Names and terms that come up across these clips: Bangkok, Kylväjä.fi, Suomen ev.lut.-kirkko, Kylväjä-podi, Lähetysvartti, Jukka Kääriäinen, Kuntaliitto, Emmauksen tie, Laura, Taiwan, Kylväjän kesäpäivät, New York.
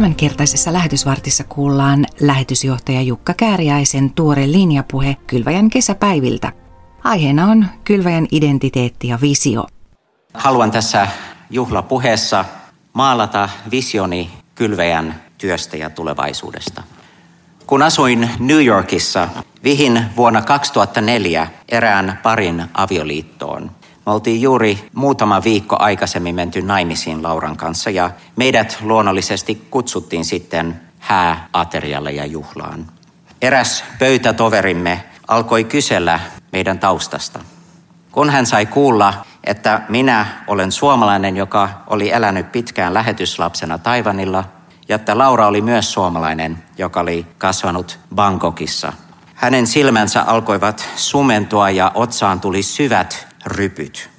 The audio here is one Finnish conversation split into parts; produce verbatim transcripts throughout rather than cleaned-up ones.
Tämänkertaisessa lähetysvartissa kuullaan lähetysjohtaja Jukka Kääriäisen tuore linjapuhe Kylväjän kesäpäiviltä. Aiheena on Kylväjän identiteetti ja visio. Haluan tässä juhlapuheessa maalata visioni Kylväjän työstä ja tulevaisuudesta. Kun asuin New Yorkissa, vihin vuonna kaksituhattaneljä erään parin avioliittoon. Me oltiin juuri muutama viikko aikaisemmin menty naimisiin Lauran kanssa ja meidät luonnollisesti kutsuttiin sitten hääaterialle ja juhlaan. Eräs pöytätoverimme alkoi kysellä meidän taustasta. Kun hän sai kuulla, että minä olen suomalainen, joka oli elänyt pitkään lähetyslapsena Taiwanilla, ja että Laura oli myös suomalainen, joka oli kasvanut Bangkokissa. Hänen silmänsä alkoivat sumentua ja otsaan tuli syvät rypyt.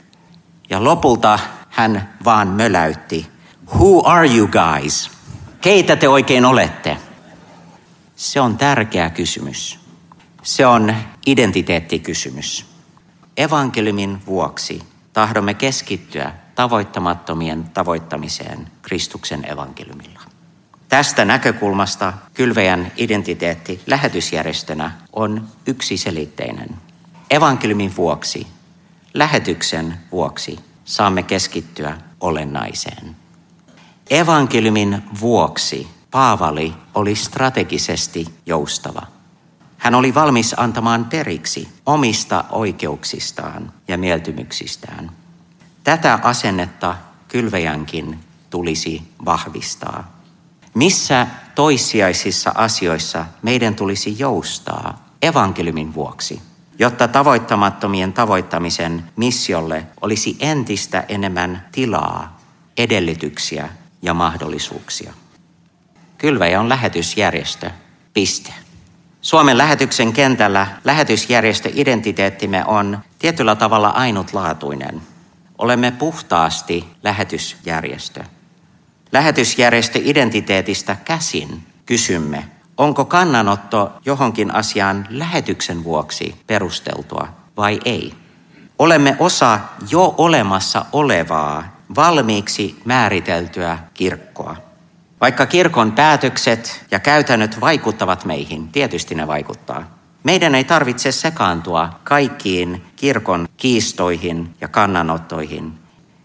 Ja lopulta hän vaan möläytti. Who are you guys? Keitä te oikein olette? Se on tärkeä kysymys. Se on identiteettikysymys. Evankeliumin vuoksi tahdomme keskittyä tavoittamattomien tavoittamiseen Kristuksen evankeliumilla. Tästä näkökulmasta Kylväjän identiteetti lähetysjärjestönä on yksiselitteinen. Evankeliumin vuoksi, lähetyksen vuoksi saamme keskittyä olennaiseen. Evankeliumin vuoksi Paavali oli strategisesti joustava. Hän oli valmis antamaan periksi omista oikeuksistaan ja mieltymyksistään. Tätä asennetta Kylväjänkin tulisi vahvistaa. Missä toissijaisissa asioissa meidän tulisi joustaa evankeliumin vuoksi, jotta tavoittamattomien tavoittamisen missiolle olisi entistä enemmän tilaa, edellytyksiä ja mahdollisuuksia? Kylväjä on lähetysjärjestö. Piste. Suomen lähetyksen kentällä lähetysjärjestöidentiteettimme on tietyllä tavalla ainutlaatuinen. Olemme puhtaasti lähetysjärjestö. Lähetysjärjestöidentiteetistä käsin kysymme, onko kannanotto johonkin asiaan lähetyksen vuoksi perusteltua vai ei. Olemme osa jo olemassa olevaa, valmiiksi määriteltyä kirkkoa. Vaikka kirkon päätökset ja käytännöt vaikuttavat meihin, tietysti ne vaikuttaa. Meidän ei tarvitse sekaantua kaikkiin kirkon kiistoihin ja kannanottoihin.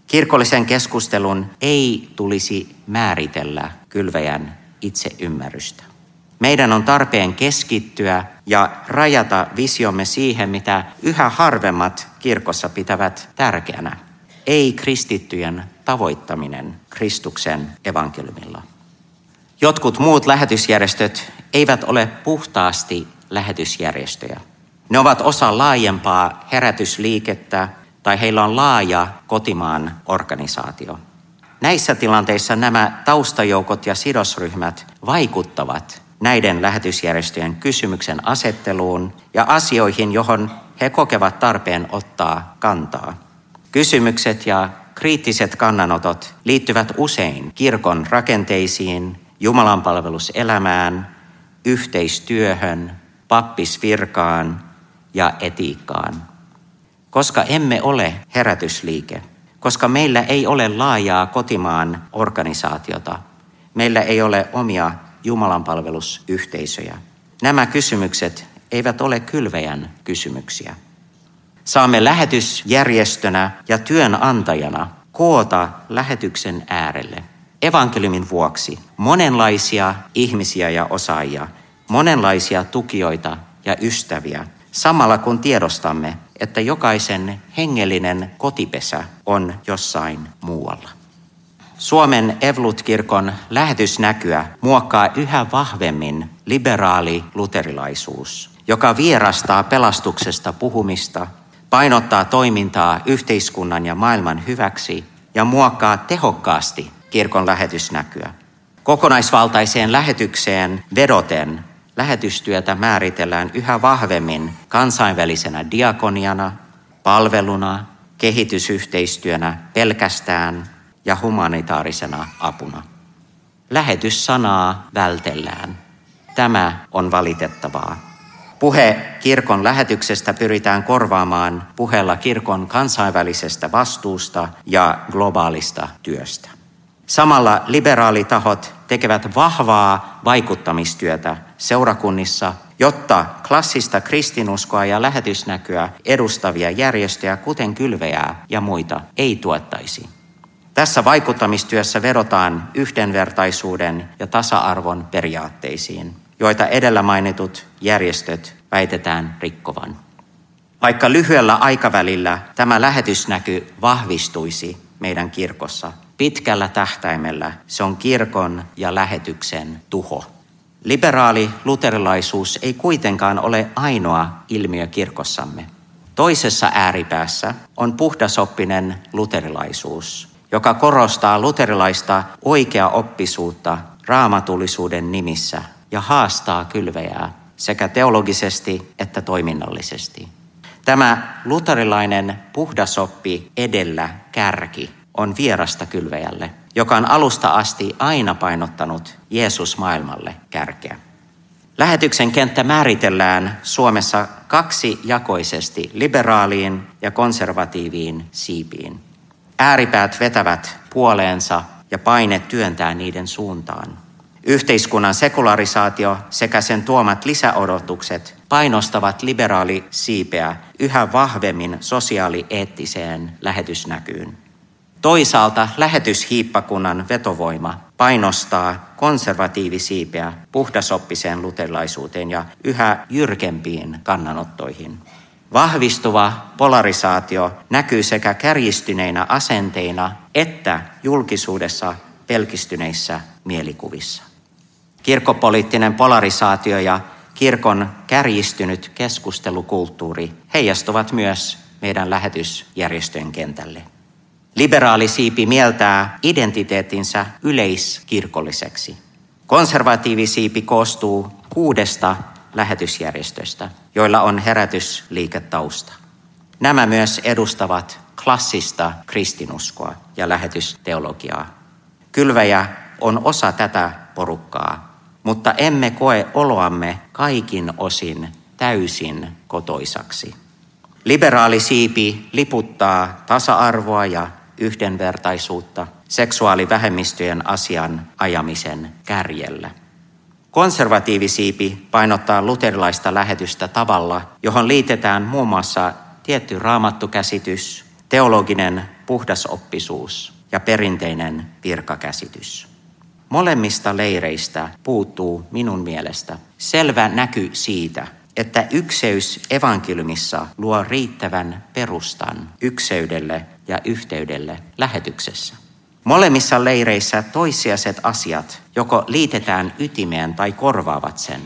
Kirkollisen keskustelun ei tulisi määritellä Kylväjän itseymmärrystä. Meidän on tarpeen keskittyä ja rajata visiomme siihen, mitä yhä harvemmat kirkossa pitävät tärkeänä. Ei kristittyjen tavoittaminen Kristuksen evankeliumilla. Jotkut muut lähetysjärjestöt eivät ole puhtaasti lähetysjärjestöjä. Ne ovat osa laajempaa herätysliikettä, tai heillä on laaja kotimaan organisaatio. Näissä tilanteissa nämä taustajoukot ja sidosryhmät vaikuttavat näiden lähetysjärjestöjen kysymyksen asetteluun ja asioihin, johon he kokevat tarpeen ottaa kantaa. Kysymykset ja kriittiset kannanotot liittyvät usein kirkon rakenteisiin, jumalanpalveluselämään, yhteistyöhön, pappisvirkaan ja etiikkaan. Koska emme ole herätysliike, koska meillä ei ole laajaa kotimaan organisaatiota, meillä ei ole omia jumalanpalvelusyhteisöjä. Nämä kysymykset eivät ole Kylväjän kysymyksiä. Saamme lähetysjärjestönä ja työnantajana koota lähetyksen äärelle evankeliumin vuoksi monenlaisia ihmisiä ja osaajia, monenlaisia tukijoita ja ystäviä, samalla kun tiedostamme, että jokaisen hengellinen kotipesä on jossain muualla. Suomen ev.lut.-kirkon lähetysnäkyä muokkaa yhä vahvemmin liberaali luterilaisuus, joka vierastaa pelastuksesta puhumista, painottaa toimintaa yhteiskunnan ja maailman hyväksi ja muokkaa tehokkaasti kirkon lähetysnäkyä. Kokonaisvaltaiseen lähetykseen vedoten lähetystyötä määritellään yhä vahvemmin kansainvälisenä diakoniana, palveluna, kehitysyhteistyönä pelkästään ja humanitaarisena apuna. Lähetyssanaa vältellään. Tämä on valitettavaa. Puhe kirkon lähetyksestä pyritään korvaamaan puheella kirkon kansainvälisestä vastuusta ja globaalista työstä. Samalla liberaalitahot tekevät vahvaa vaikuttamistyötä seurakunnissa, jotta klassista kristinuskoa ja lähetysnäkyä edustavia järjestöjä, kuten Kylväjää ja muita, ei tuettaisi. Tässä vaikuttamistyössä vedotaan yhdenvertaisuuden ja tasa-arvon periaatteisiin, joita edellä mainitut järjestöt väitetään rikkovan. Vaikka lyhyellä aikavälillä tämä lähetysnäky vahvistuisi meidän kirkossa, pitkällä tähtäimellä se on kirkon ja lähetyksen tuho. Liberaali luterilaisuus ei kuitenkaan ole ainoa ilmiö kirkossamme. Toisessa ääripäässä on puhdasoppinen luterilaisuus, joka korostaa luterilaista oikeaoppisuutta raamatullisuuden nimissä ja haastaa Kylväjää sekä teologisesti että toiminnallisesti. Tämä luterilainen puhdasoppi edellä kärki on vierasta Kylväjälle, joka on alusta asti aina painottanut Jeesus maailmalle kärkeä. Lähetyksen kenttä määritellään Suomessa kaksijakoisesti liberaaliin ja konservatiiviin siipiin. Ääripäät vetävät puoleensa ja paine työntää niiden suuntaan. Yhteiskunnan sekularisaatio sekä sen tuomat lisäodotukset painostavat liberaalisiipeä yhä vahvemmin sosiaalieettiseen lähetysnäkyyn. Toisaalta lähetyshiippakunnan vetovoima painostaa konservatiivisiipeä puhdasoppiseen luterilaisuuteen ja yhä jyrkempiin kannanottoihin. Vahvistuva polarisaatio näkyy sekä kärjistyneinä asenteina että julkisuudessa pelkistyneissä mielikuvissa. Kirkkopoliittinen polarisaatio ja kirkon kärjistynyt keskustelukulttuuri heijastuvat myös meidän lähetysjärjestöjen kentälle. Liberaalisiipi mieltää identiteettinsä yleiskirkolliseksi. Konservatiivisiipi koostuu kuudesta lähetysjärjestöstä, joilla on herätysliiketausta. Nämä myös edustavat klassista kristinuskoa ja lähetysteologiaa. Kylväjä on osa tätä porukkaa, mutta emme koe oloamme kaikin osin täysin kotoisaksi. Liberaalisiipi liputtaa tasa-arvoa ja yhdenvertaisuutta seksuaalivähemmistöjen asian ajamisen kärjellä. Konservatiivisiipi painottaa luterilaista lähetystä tavalla, johon liitetään muun muassa tietty raamattukäsitys, teologinen puhdasoppisuus ja perinteinen virkakäsitys. Molemmista leireistä puuttuu minun mielestä selvä näky siitä, että ykseys evankeliumissa luo riittävän perustan ykseydelle ja yhteydelle lähetyksessä. Molemmissa leireissä toissijaiset asiat joko liitetään ytimeen tai korvaavat sen.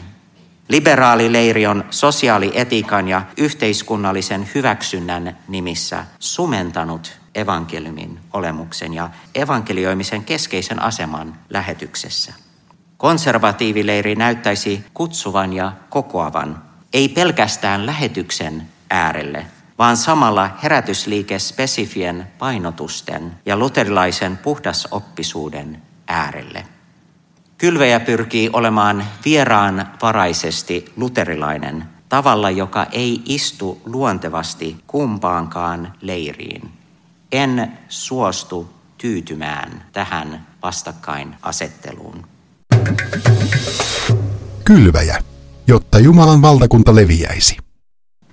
Liberaali leiri on sosiaalietiikan ja yhteiskunnallisen hyväksynnän nimissä sumentanut evankeliumin olemuksen ja evankelioimisen keskeisen aseman lähetyksessä. Konservatiivileiri näyttäisi kutsuvan ja kokoavan, ei pelkästään lähetyksen äärelle, vaan samalla herätysliikespesifien painotusten ja luterilaisen puhdasoppisuuden äärelle. Kylväjä pyrkii olemaan vieraanvaraisesti luterilainen tavalla, joka ei istu luontevasti kumpaankaan leiriin. En suostu tyytymään tähän vastakkainasetteluun. Kylväjä, jotta Jumalan valtakunta leviäisi.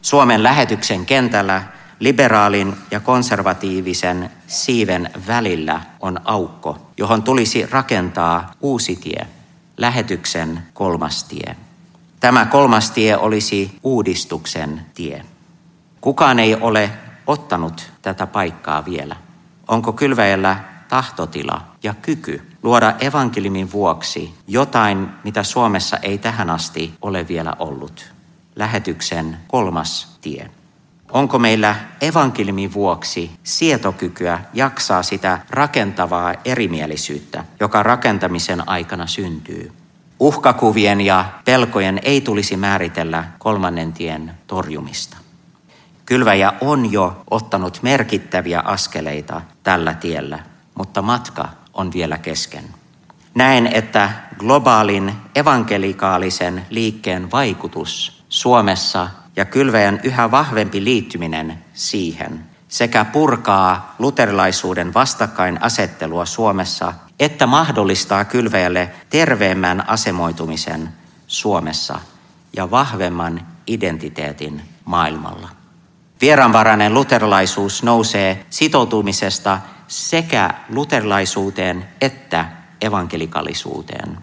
Suomen lähetyksen kentällä liberaalin ja konservatiivisen siiven välillä on aukko, johon tulisi rakentaa uusi tie, lähetyksen kolmas tie. Tämä kolmas tie olisi uudistuksen tie. Kukaan ei ole ottanut tätä paikkaa vielä. Onko Kylväjällä tahtotila ja kyky luoda evankeliumin vuoksi jotain, mitä Suomessa ei tähän asti ole vielä ollut? Lähetyksen kolmas tie. Onko meillä evankeliumin vuoksi sietokykyä jaksaa sitä rakentavaa erimielisyyttä, joka rakentamisen aikana syntyy? Uhkakuvien ja pelkojen ei tulisi määritellä kolmannen tien torjumista. Kylväjä on jo ottanut merkittäviä askeleita tällä tiellä, mutta matka on vielä kesken. Näen, että globaalin evankelikaalisen liikkeen vaikutus Suomessa ja Kylväjän yhä vahvempi liittyminen siihen sekä purkaa luterilaisuuden vastakkainasettelua Suomessa että mahdollistaa Kylväjälle terveemmän asemoitumisen Suomessa ja vahvemman identiteetin maailmalla. Vieraanvarainen luterilaisuus nousee sitoutumisesta sekä luterilaisuuteen että evankelikaalisuuteen.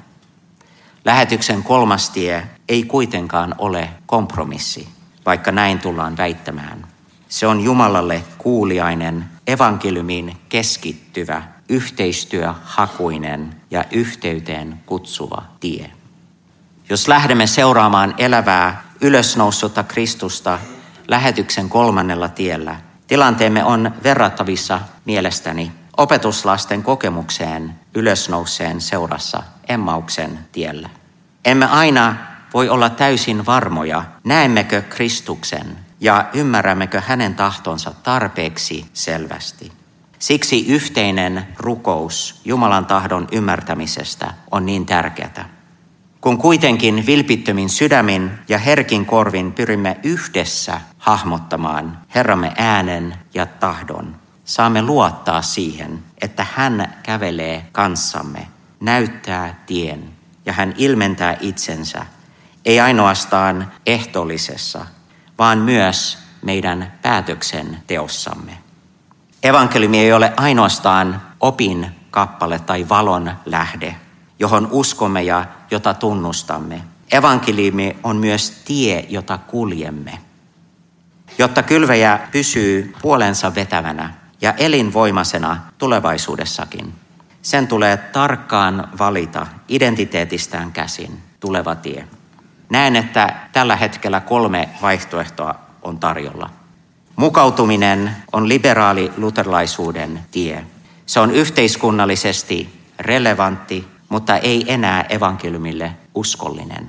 Lähetyksen kolmas tie ei kuitenkaan ole kompromissi, vaikka näin tullaan väittämään. Se on Jumalalle kuuliainen, evankeliumiin keskittyvä, yhteistyöhakuinen ja yhteyteen kutsuva tie. Jos lähdemme seuraamaan elävää, ylösnoussutta Kristusta lähetyksen kolmannella tiellä, tilanteemme on verrattavissa mielestäni opetuslasten kokemukseen ylösnouseen seurassa Emmauksen tiellä. Emme aina voi olla täysin varmoja, näemmekö Kristuksen ja ymmärrämmekö hänen tahtonsa tarpeeksi selvästi. Siksi yhteinen rukous Jumalan tahdon ymmärtämisestä on niin tärkeätä. Kun kuitenkin vilpittömin sydämin ja herkin korvin pyrimme yhdessä hahmottamaan Herramme äänen ja tahdon, saamme luottaa siihen, että hän kävelee kanssamme, näyttää tien ja hän ilmentää itsensä, ei ainoastaan ehtoollisessa, vaan myös meidän päätöksenteossamme. Evankeliumi ei ole ainoastaan opin kappale tai valon lähde, johon uskomme ja jota tunnustamme. Evankeliumi on myös tie, jota kuljemme. Jotta Kylväjä pysyy puolensa vetävänä ja elinvoimaisena tulevaisuudessakin, sen tulee tarkkaan valita identiteetistään käsin tuleva tie. Näen, että tällä hetkellä kolme vaihtoehtoa on tarjolla. Mukautuminen on liberaali luterilaisuuden tie. Se on yhteiskunnallisesti relevantti, mutta ei enää evankeliumille uskollinen.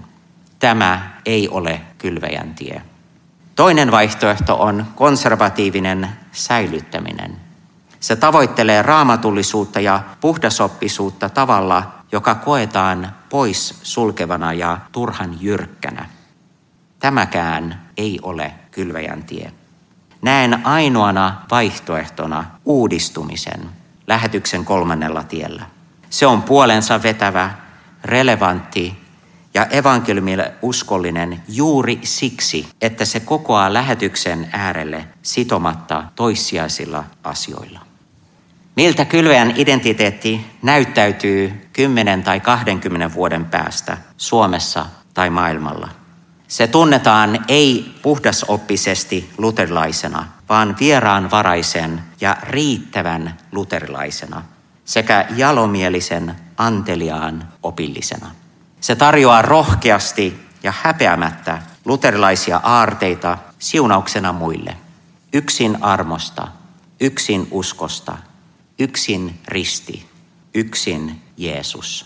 Tämä ei ole Kylväjän tie. Toinen vaihtoehto on konservatiivinen säilyttäminen. Se tavoittelee raamatullisuutta ja puhdasoppisuutta tavalla, joka koetaan pois sulkevana ja turhan jyrkkänä. Tämäkään ei ole Kylväjän tie. Näen ainoana vaihtoehtona uudistumisen lähetyksen kolmannella tiellä. Se on puolensa vetävä, relevantti ja evankeliumille uskollinen juuri siksi, että se kokoaa lähetyksen äärelle sitomatta toissijaisilla asioilla. Miltä Kylväjän identiteetti näyttäytyy kymmenen tai kahdenkymmenen vuoden päästä Suomessa tai maailmalla? Se tunnetaan ei puhdasoppisesti luterilaisena, vaan vieraanvaraisen ja riittävän luterilaisena sekä jalomielisen anteliaan opillisena. Se tarjoaa rohkeasti ja häpeämättä luterilaisia aarteita siunauksena muille. Yksin armosta, yksin uskosta, yksin risti, yksin Jeesus.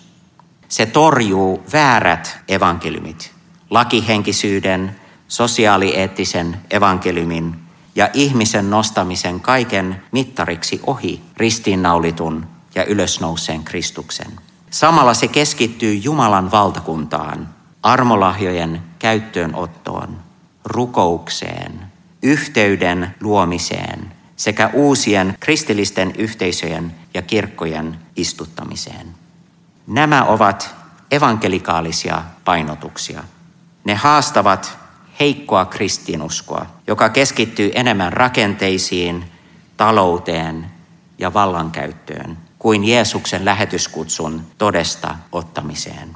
Se torjuu väärät evankeliumit, lakihenkisyyden, sosiaalieettisen evankeliumin ja ihmisen nostamisen kaiken mittariksi ohi ristiinnaulitun ja ylösnouseen Kristuksen. Samalla se keskittyy Jumalan valtakuntaan, armolahjojen käyttöönottoon, rukoukseen, yhteyden luomiseen sekä uusien kristillisten yhteisöjen ja kirkkojen istuttamiseen. Nämä ovat evankelikaalisia painotuksia. Ne haastavat heikkoa kristinuskoa, joka keskittyy enemmän rakenteisiin, talouteen ja vallankäyttöön kuin Jeesuksen lähetyskutsun todesta ottamiseen.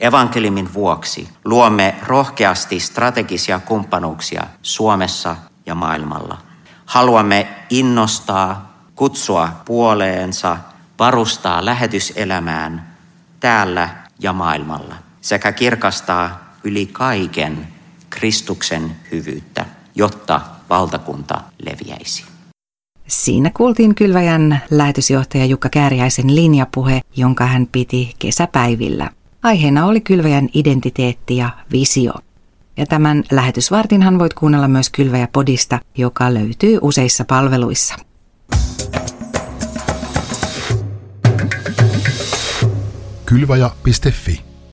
Evankeliumin vuoksi luomme rohkeasti strategisia kumppanuuksia Suomessa ja maailmalla. Haluamme innostaa, kutsua puoleensa, varustaa lähetyselämään täällä ja maailmalla sekä kirkastaa yli kaiken Kristuksen hyvyyttä, jotta valtakunta leviäisi. Siinä kuultiin Kylväjän lähetysjohtaja Jukka Kääriäisen linjapuhe, jonka hän piti kesäpäivillä. Aiheena oli Kylväjän identiteetti ja visio. Ja tämän lähetysvartinhan voit kuunnella myös Kylväjä-podista, joka löytyy useissa palveluissa. Kylväjä piste fi